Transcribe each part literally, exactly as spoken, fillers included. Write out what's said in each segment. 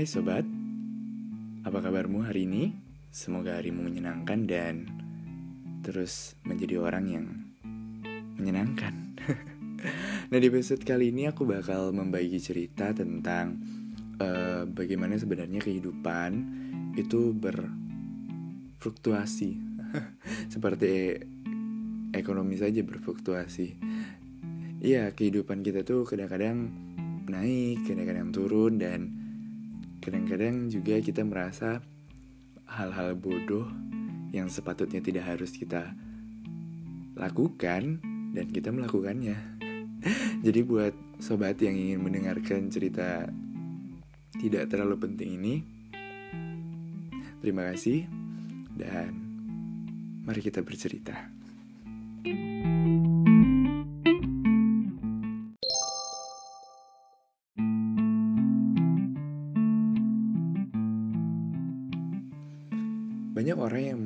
Hai sobat, apa kabarmu hari ini? Semoga harimu menyenangkan dan terus menjadi orang yang menyenangkan. Nah, di episode kali ini aku bakal membagi cerita tentang uh, bagaimana sebenarnya kehidupan itu berfluktuasi. Seperti ekonomi saja berfluktuasi. Iya, kehidupan kita tuh kadang-kadang naik, kadang-kadang turun, dan kadang-kadang juga kita merasa hal-hal bodoh yang sepatutnya tidak harus kita lakukan, dan kita melakukannya. Jadi buat sobat yang ingin mendengarkan cerita tidak terlalu penting ini, terima kasih dan mari kita bercerita. Banyak orang yang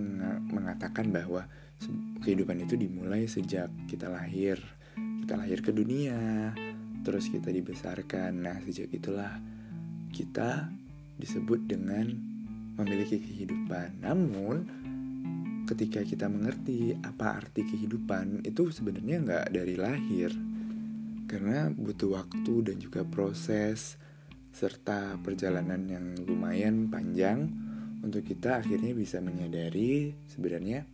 mengatakan bahwa kehidupan itu dimulai sejak kita lahir. Kita lahir ke dunia, terus kita dibesarkan. Nah, sejak itulah kita disebut dengan memiliki kehidupan. Namun, ketika kita mengerti apa arti kehidupan, itu sebenarnya nggak dari lahir. Karena butuh waktu dan juga proses, serta perjalanan yang lumayan panjang untuk kita akhirnya bisa menyadari sebenarnya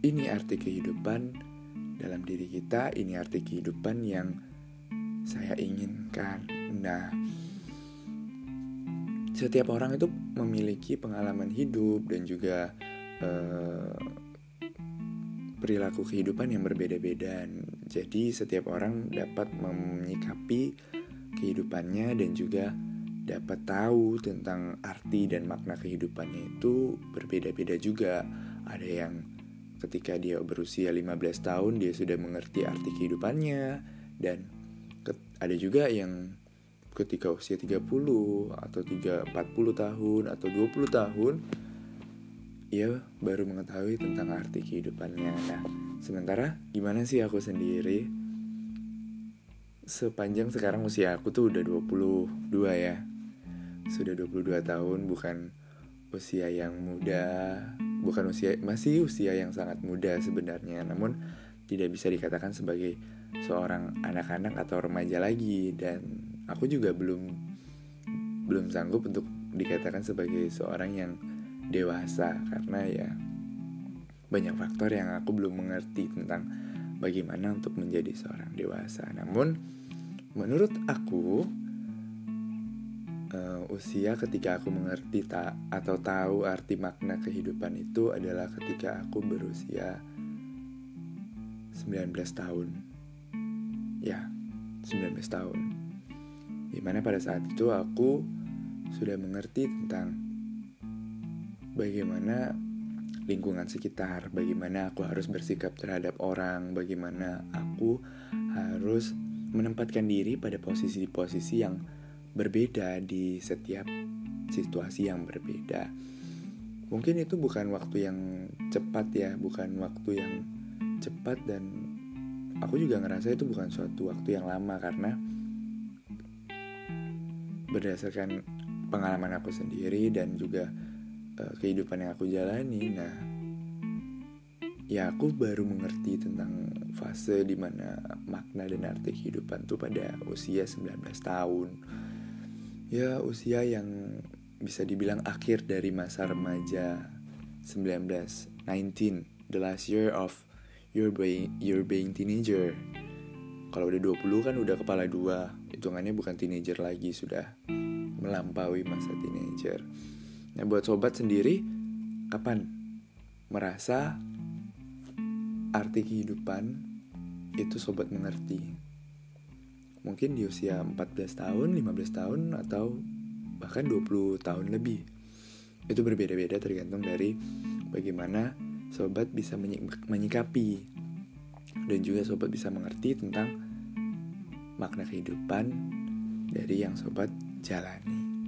ini arti kehidupan dalam diri kita, ini arti kehidupan yang saya inginkan. Nah, setiap orang itu memiliki pengalaman hidup dan juga eh, perilaku kehidupan yang berbeda-beda. Jadi setiap orang dapat menyikapi kehidupannya dan juga dapat tahu tentang arti dan makna kehidupannya itu berbeda-beda juga. Ada yang ketika dia berusia lima belas tahun dia sudah mengerti arti kehidupannya, dan ada juga yang ketika usia tiga puluh atau tiga, empat puluh tahun atau dua puluh tahun ia baru mengetahui tentang arti kehidupannya. Nah, sementara gimana sih aku sendiri? Sepanjang sekarang usia aku tuh udah dua puluh dua ya. Sudah dua puluh dua tahun, bukan usia yang muda, bukan usia masih usia yang sangat muda sebenarnya, namun tidak bisa dikatakan sebagai seorang anak-anak atau remaja lagi, dan aku juga belum belum sanggup untuk dikatakan sebagai seorang yang dewasa karena ya banyak faktor yang aku belum mengerti tentang bagaimana untuk menjadi seorang dewasa. Namun menurut aku Uh, usia ketika aku mengerti ta- atau tahu arti makna kehidupan itu adalah ketika aku berusia sembilan belas tahun. Ya, sembilan belas tahun. Dimana pada saat itu aku sudah mengerti tentang bagaimana lingkungan sekitar, bagaimana aku harus bersikap terhadap orang, bagaimana aku harus menempatkan diri pada posisi-posisi yang berbeda di setiap situasi yang berbeda. Mungkin itu bukan waktu yang cepat ya, bukan waktu yang cepat, dan aku juga ngerasa itu bukan suatu waktu yang lama karena berdasarkan pengalaman aku sendiri dan juga uh, kehidupan yang aku jalani. Nah, ya aku baru mengerti tentang fase dimana makna dan arti kehidupan tuh pada usia sembilan belas tahun. Ya, usia yang bisa dibilang akhir dari masa remaja. Sembilan belas, sembilan belas, the last year of your being, your being teenager. Kalau udah dua puluh kan udah kepala dua, hitungannya bukan teenager lagi, sudah melampaui masa teenager. Nah, buat sobat sendiri, kapan merasa arti kehidupan itu sobat mengerti? Mungkin di usia empat belas tahun, lima belas tahun, atau bahkan dua puluh tahun lebih. Itu berbeda-beda tergantung dari bagaimana sobat bisa menyikapi dan juga sobat bisa mengerti tentang makna kehidupan dari yang sobat jalani.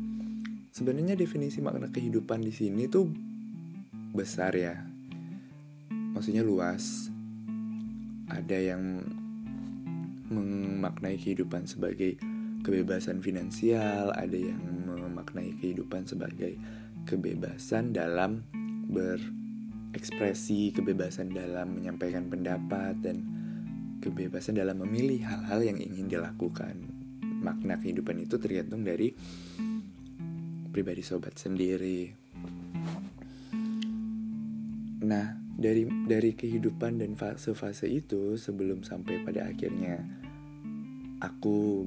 Sebenarnya definisi makna kehidupan di sini tuh besar ya. Maksudnya luas. Ada yang memaknai kehidupan sebagai kebebasan finansial, ada yang memaknai kehidupan sebagai kebebasan dalam berekspresi, kebebasan dalam menyampaikan pendapat, dan kebebasan dalam memilih hal-hal yang ingin dilakukan. Makna kehidupan itu tergantung dari pribadi sobat sendiri. Nah, dari dari kehidupan dan fase-fase itu, sebelum sampai pada akhirnya aku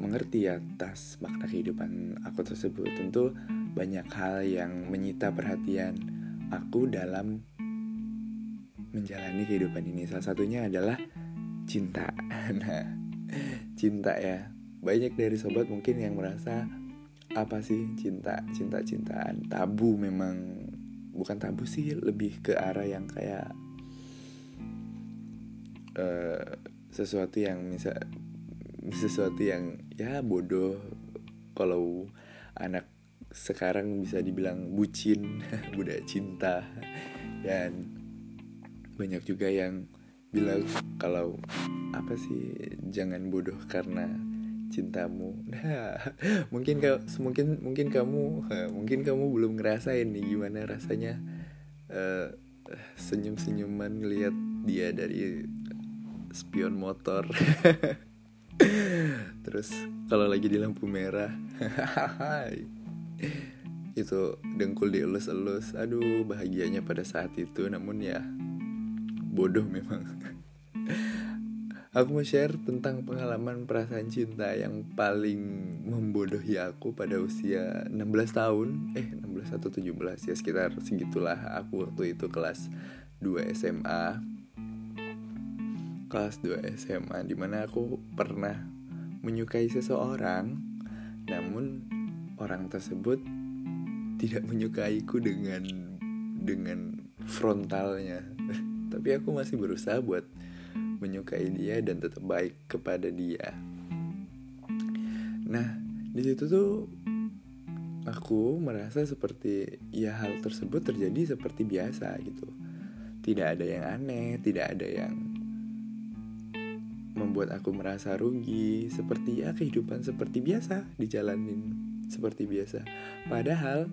mengerti atas makna kehidupan aku tersebut, tentu banyak hal yang menyita perhatian aku dalam menjalani kehidupan ini. Salah satunya adalah cinta. Nah, cinta ya, banyak dari sobat mungkin yang merasa, apa sih cinta? Cinta-cintaan tabu memang. Bukan tabu sih, lebih ke arah yang kayak uh, sesuatu yang misal sesuatu yang ya bodoh. Kalau anak sekarang bisa dibilang bucin, budak cinta. Dan banyak juga yang bilang kalau apa sih, jangan bodoh karena cintamu. Nah, mungkin kau mungkin mungkin kamu mungkin kamu belum ngerasain nih gimana rasanya uh, senyum-senyuman ngelihat dia dari spion motor. Terus kalau lagi di lampu merah, itu dengkul dielus-elus. Aduh, bahagianya pada saat itu. Namun ya, bodoh memang. Aku mau share tentang pengalaman perasaan cinta yang paling membodohi aku pada usia enam belas tahun. Eh, enam belas atau tujuh belas ya, sekitar segitulah. Aku waktu itu kelas dua S M A. Kelas dua S M A, dimana aku pernah menyukai seseorang, namun orang tersebut tidak menyukaiku dengan dengan frontalnya. Tapi aku masih berusaha buat menyukai dia dan tetap baik kepada dia. Nah, di situ tuh aku merasa seperti ya hal tersebut terjadi seperti biasa gitu. Tidak ada yang aneh, tidak ada yang membuat aku merasa rugi, seperti ya kehidupan seperti biasa, dijalanin seperti biasa. Padahal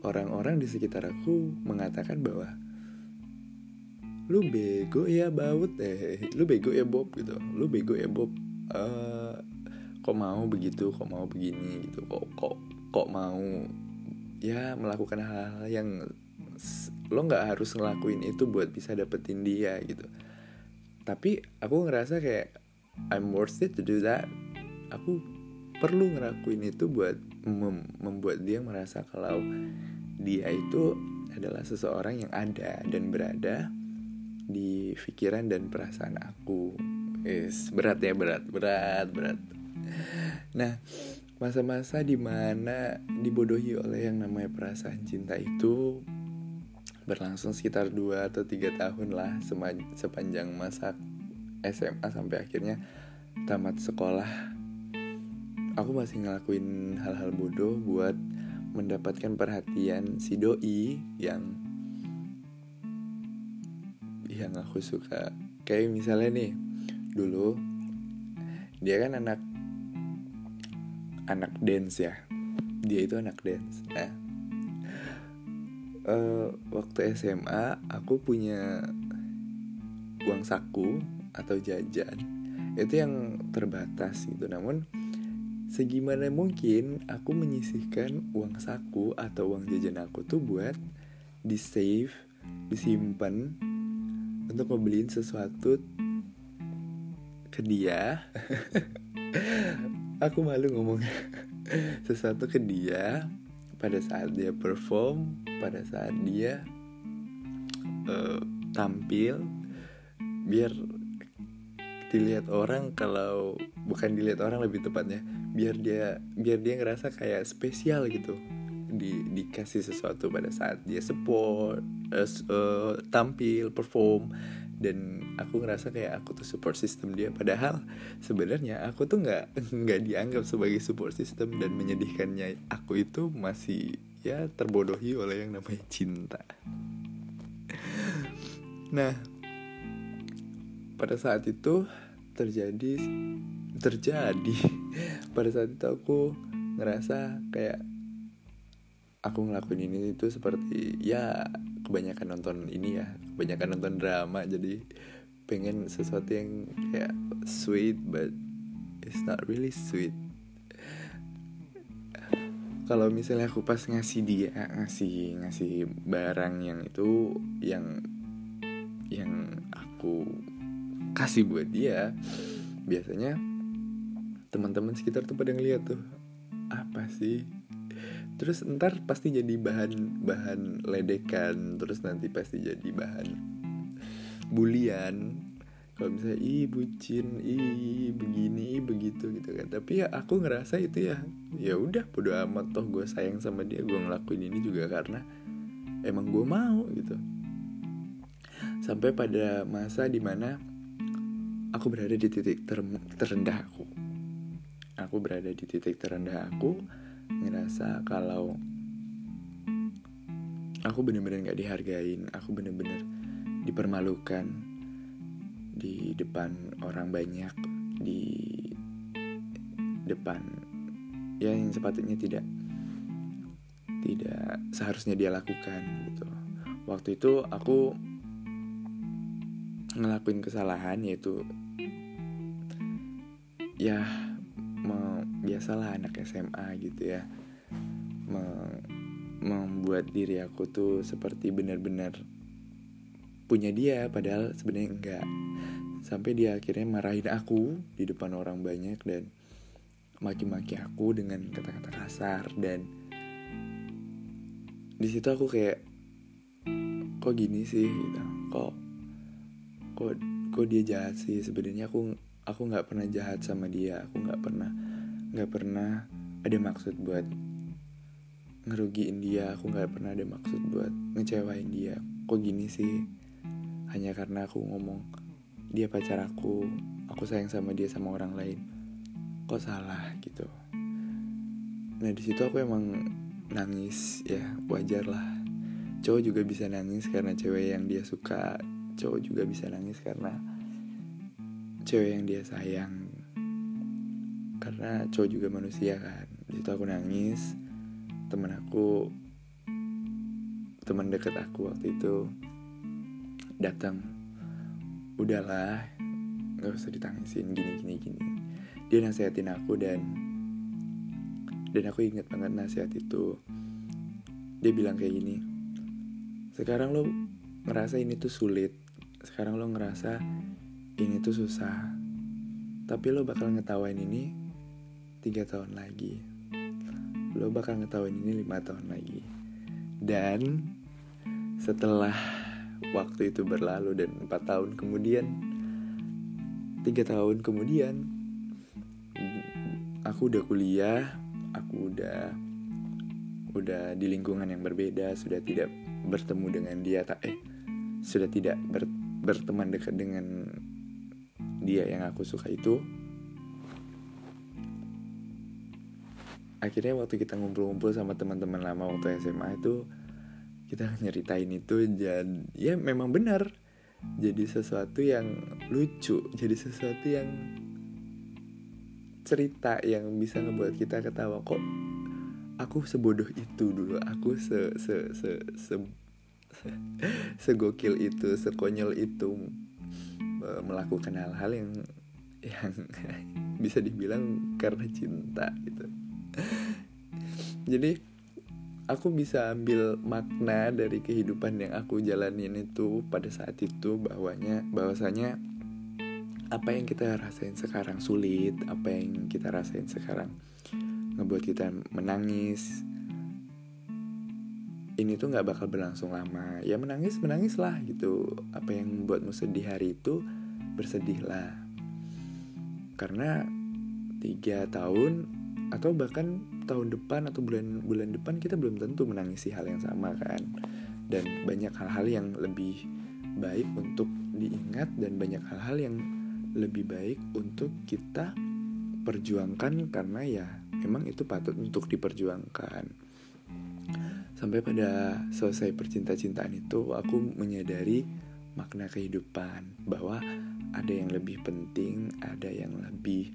orang-orang di sekitar aku mengatakan bahwa lu bego ya baut, eh lu bego ya bob gitu, lu bego ya bob, uh, kok mau begitu, kok mau begini gitu, kok kok kok mau ya melakukan hal-hal yang lo nggak harus ngelakuin itu buat bisa dapetin dia gitu. Tapi aku ngerasa kayak I'm worth it to do that. Aku perlu ngerakuin itu buat mem- membuat dia merasa kalau dia itu adalah seseorang yang ada dan berada di pikiran dan perasaan aku. Yes, berat ya, berat, berat, berat. Nah, masa-masa dimana dibodohi oleh yang namanya perasaan cinta itu berlangsung sekitar dua atau tiga tahun lah, sema- sepanjang masa S M A sampai akhirnya tamat sekolah. Aku masih ngelakuin hal-hal bodoh buat mendapatkan perhatian si doi yang yang aku suka. Kayak misalnya nih, dulu dia kan anak anak dance ya. Dia itu anak dance. Nah, Uh, waktu S M A aku punya uang saku atau jajan itu yang terbatas gitu, namun segimana mungkin aku menyisihkan uang saku atau uang jajan aku tuh buat di save, disimpan untuk ngebeliin sesuatu ke dia. Aku malu ngomongnya. Sesuatu ke dia pada saat dia perform, pada saat dia uh, tampil, biar dilihat orang, kalau bukan dilihat orang lebih tepatnya, biar dia biar dia ngerasa kayak spesial gitu, di dikasih sesuatu pada saat dia support, uh, uh, tampil, perform. Dan aku ngerasa kayak aku tuh support system dia, padahal sebenarnya aku tuh nggak nggak dianggap sebagai support system. Dan menyedihkannya, aku itu masih ya terbodohi oleh yang namanya cinta. Nah, pada saat itu terjadi terjadi pada saat itu aku ngerasa kayak aku ngelakuin ini itu seperti ya kebanyakan nonton ini ya, kebanyakan nonton drama, jadi pengen sesuatu yang kayak sweet but it's not really sweet. Kalau misalnya aku pas ngasih dia ngasih ngasih barang yang itu yang yang aku kasih buat dia, biasanya teman-teman sekitar tuh pada ngeliat tuh apa sih. Terus ntar pasti jadi bahan bahan ledekan, terus nanti pasti jadi bahan bulian. Kalau misalnya ih bucin, ih begini, ih begitu gitu kan. Tapi ya aku ngerasa itu ya, ya udah bodo amat, toh gue sayang sama dia, gue ngelakuin ini juga karena emang gue mau gitu. Sampai pada masa dimana aku berada di titik ter- terendah aku. Aku berada di titik terendah aku. Ngerasa kalau aku bener-bener gak dihargain, aku bener-bener dipermalukan di depan orang banyak, di depan ya yang sepatutnya tidak tidak seharusnya dia lakukan gitu. Waktu itu aku ngelakuin kesalahan, yaitu ya mau biasalah anak S M A gitu ya, membuat diri aku tuh seperti benar-benar punya dia, padahal sebenarnya enggak. Sampai dia akhirnya marahin aku di depan orang banyak dan maki-maki aku dengan kata-kata kasar. Dan di situ aku kayak, kok gini sih gitu, kok kok kok dia jahat sih. Sebenarnya aku aku nggak pernah jahat sama dia, aku nggak pernah nggak pernah ada maksud buat ngerugiin dia, aku nggak pernah ada maksud buat ngecewain dia. Kok gini sih? Hanya karena aku ngomong dia pacar aku, aku sayang sama dia sama orang lain. Kok salah gitu? Nah di situ aku emang nangis ya, wajar lah. Cowok juga bisa nangis karena cewek yang dia suka, cowok juga bisa nangis karena cewek yang dia sayang. Karena cowok juga manusia kan. Disitu aku nangis. Temen aku, temen deket aku waktu itu datang. Udahlah, gak usah ditangisin, gini gini gini. Dia nasihatin aku dan Dan aku inget banget nasihat itu. Dia bilang kayak gini, sekarang lo ngerasa ini tuh sulit, sekarang lo ngerasa ini tuh susah, tapi lo bakal ngetawain ini tiga tahun lagi, lo bakal ngetawain ini lima tahun lagi. Dan setelah waktu itu berlalu dan empat tahun kemudian, tiga tahun kemudian, aku udah kuliah, aku udah udah di lingkungan yang berbeda, sudah tidak bertemu dengan dia tak eh sudah tidak ber, berteman dekat dengan dia yang aku suka itu. Akhirnya waktu kita ngumpul-ngumpul sama teman-teman lama waktu S M A itu, kita nyeritain itu, dan ya memang benar jadi sesuatu yang lucu, jadi sesuatu yang cerita yang bisa ngebuat kita ketawa. Kok aku sebodoh itu dulu, aku se se se se segokil itu, sekonyol itu, melakukan hal-hal yang yang bisa dibilang karena cinta gitu. Jadi aku bisa ambil makna dari kehidupan yang aku jalanin itu pada saat itu, bahwanya bahwasanya apa yang kita rasain sekarang sulit, apa yang kita rasain sekarang ngebuat kita menangis, ini tuh nggak bakal berlangsung lama. Ya menangis menangis lah gitu. Apa yang membuatmu sedih hari itu, bersedihlah. Karena tiga tahun atau bahkan tahun depan atau bulan-bulan depan kita belum tentu menangisi hal yang sama kan. Dan banyak hal-hal yang lebih baik untuk diingat, dan banyak hal-hal yang lebih baik untuk kita perjuangkan, karena ya memang itu patut untuk diperjuangkan. Sampai pada selesai percinta-cintaan itu, aku menyadari makna kehidupan, bahwa ada yang lebih penting, ada yang lebih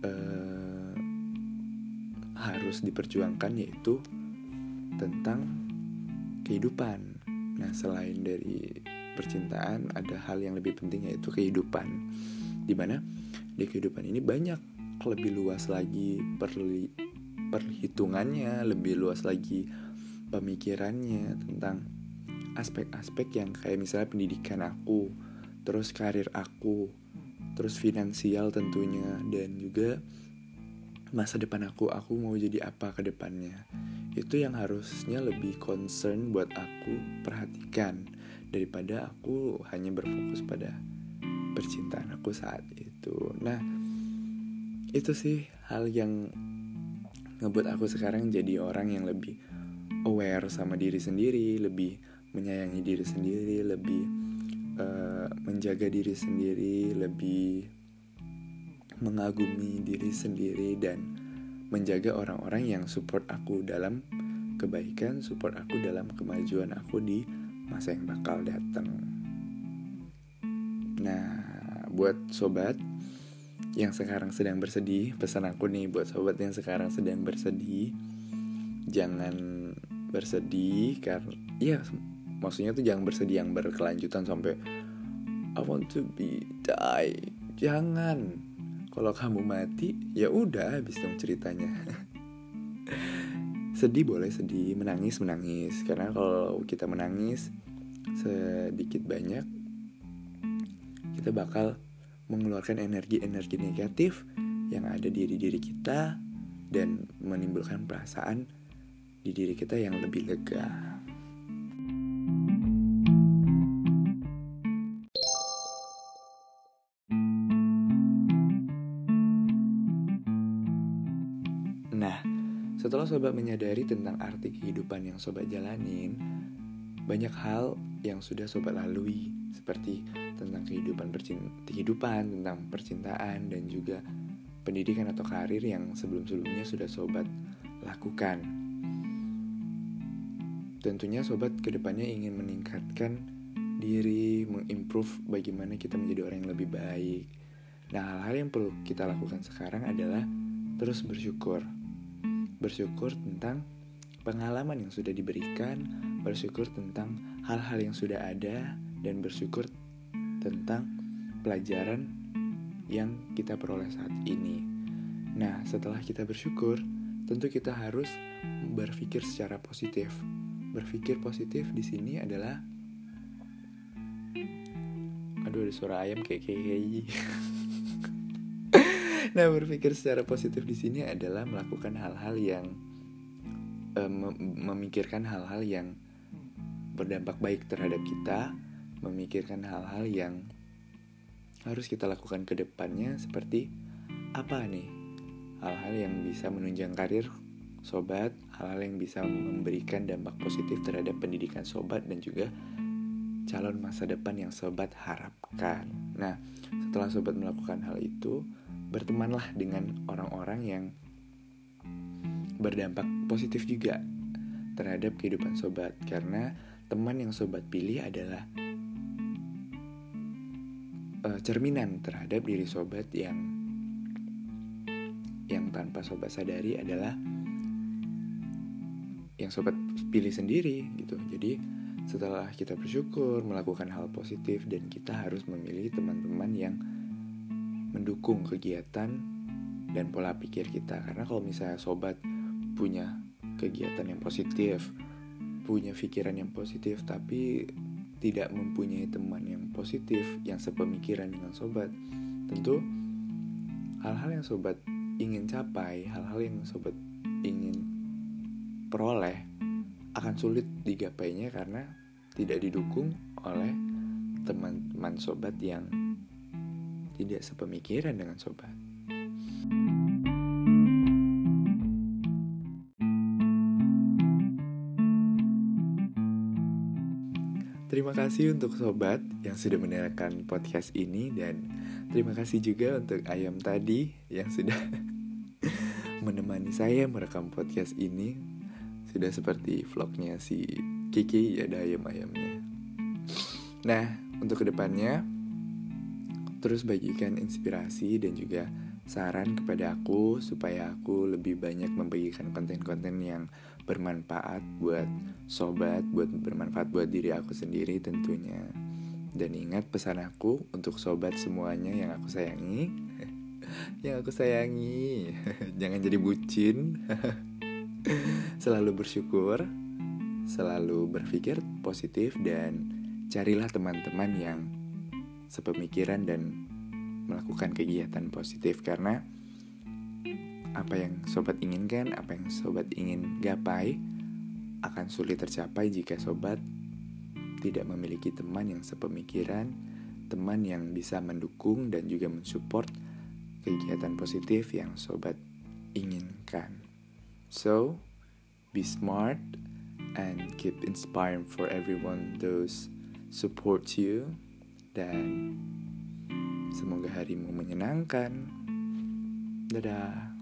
uh, harus diperjuangkan, yaitu tentang kehidupan. Nah, selain dari percintaan, ada hal yang lebih penting, yaitu kehidupan, dimana di kehidupan ini banyak, lebih luas lagi perli, perhitungannya, lebih luas lagi pemikirannya tentang aspek-aspek yang kayak misalnya pendidikan aku, terus karir aku, terus finansial tentunya, dan juga masa depan aku, aku mau jadi apa ke depannya. Itu yang harusnya lebih concern buat aku perhatikan, daripada aku hanya berfokus pada percintaan aku saat itu. Nah, itu sih hal yang ngebuat aku sekarang jadi orang yang lebih aware sama diri sendiri, lebih menyayangi diri sendiri, lebih uh, menjaga diri sendiri, lebih mengagumi diri sendiri, dan menjaga orang-orang yang support aku dalam kebaikan, support aku dalam kemajuan aku di masa yang bakal datang. Nah, buat sobat yang sekarang sedang bersedih, pesan aku nih buat sobat yang sekarang sedang bersedih, jangan bersedih karena, ya maksudnya tuh jangan bersedih yang berkelanjutan sampai I want to be die. Jangan. Kalau kamu mati, ya udah habis dong ceritanya. Sedih boleh sedih, menangis menangis, karena kalau kita menangis sedikit banyak, kita bakal mengeluarkan energi-energi negatif yang ada di diri kita dan menimbulkan perasaan di diri kita yang lebih lega. Setelah sobat menyadari tentang arti kehidupan yang sobat jalanin, banyak hal yang sudah sobat lalui, seperti tentang kehidupan, percint- kehidupan tentang percintaan, dan juga pendidikan atau karir yang sebelum-sebelumnya sudah sobat lakukan. Tentunya sobat kedepannya ingin meningkatkan diri, mengimprove bagaimana kita menjadi orang yang lebih baik. Nah, hal-hal yang perlu kita lakukan sekarang adalah terus bersyukur. Bersyukur tentang pengalaman yang sudah diberikan, bersyukur tentang hal-hal yang sudah ada, dan bersyukur tentang pelajaran yang kita peroleh saat ini. Nah, setelah kita bersyukur, tentu kita harus berpikir secara positif. Berpikir positif di sini adalah, aduh ada suara ayam kekei. Nah, berpikir secara positif di sini adalah melakukan hal-hal yang eh, memikirkan hal-hal yang berdampak baik terhadap kita, memikirkan hal-hal yang harus kita lakukan ke depannya, seperti apa nih? Hal-hal yang bisa menunjang karir sobat, hal-hal yang bisa memberikan dampak positif terhadap pendidikan sobat dan juga calon masa depan yang sobat harapkan. Nah, setelah sobat melakukan hal itu, bertemanlah dengan orang-orang yang berdampak positif juga terhadap kehidupan sobat, karena teman yang sobat pilih adalah uh, cerminan terhadap diri sobat yang yang tanpa sobat sadari adalah yang sobat pilih sendiri gitu. Jadi setelah kita bersyukur, melakukan hal positif, dan kita harus memilih teman-teman yang mendukung kegiatan dan pola pikir kita. Karena kalau misalnya sobat punya kegiatan yang positif, punya pikiran yang positif, tapi tidak mempunyai teman yang positif, yang sepemikiran dengan sobat, tentu hal-hal yang sobat ingin capai, hal-hal yang sobat ingin peroleh, akan sulit digapainya karena tidak didukung oleh teman-teman sobat yang tidak sepemikiran dengan sobat. Terima kasih untuk sobat yang sudah mendengarkan podcast ini, dan terima kasih juga untuk ayam tadi yang sudah menemani saya merekam podcast ini. Sudah seperti vlognya si Kiki, ada ayam-ayamnya. Nah, untuk kedepannya terus bagikan inspirasi dan juga saran kepada aku supaya aku lebih banyak membagikan konten-konten yang bermanfaat buat sobat, buat bermanfaat buat diri aku sendiri tentunya. Dan ingat pesan aku untuk sobat semuanya yang aku sayangi, yang aku sayangi, jangan jadi bucin. Selalu bersyukur, selalu berpikir positif, dan carilah teman-teman yang sepemikiran dan melakukan kegiatan positif. Karena apa yang sobat inginkan, apa yang sobat ingin gapai akan sulit tercapai jika sobat tidak memiliki teman yang sepemikiran, teman yang bisa mendukung dan juga mensupport kegiatan positif yang sobat inginkan. So, be smart and keep inspiring for everyone those support you, dan semoga harimu menyenangkan. Dadah.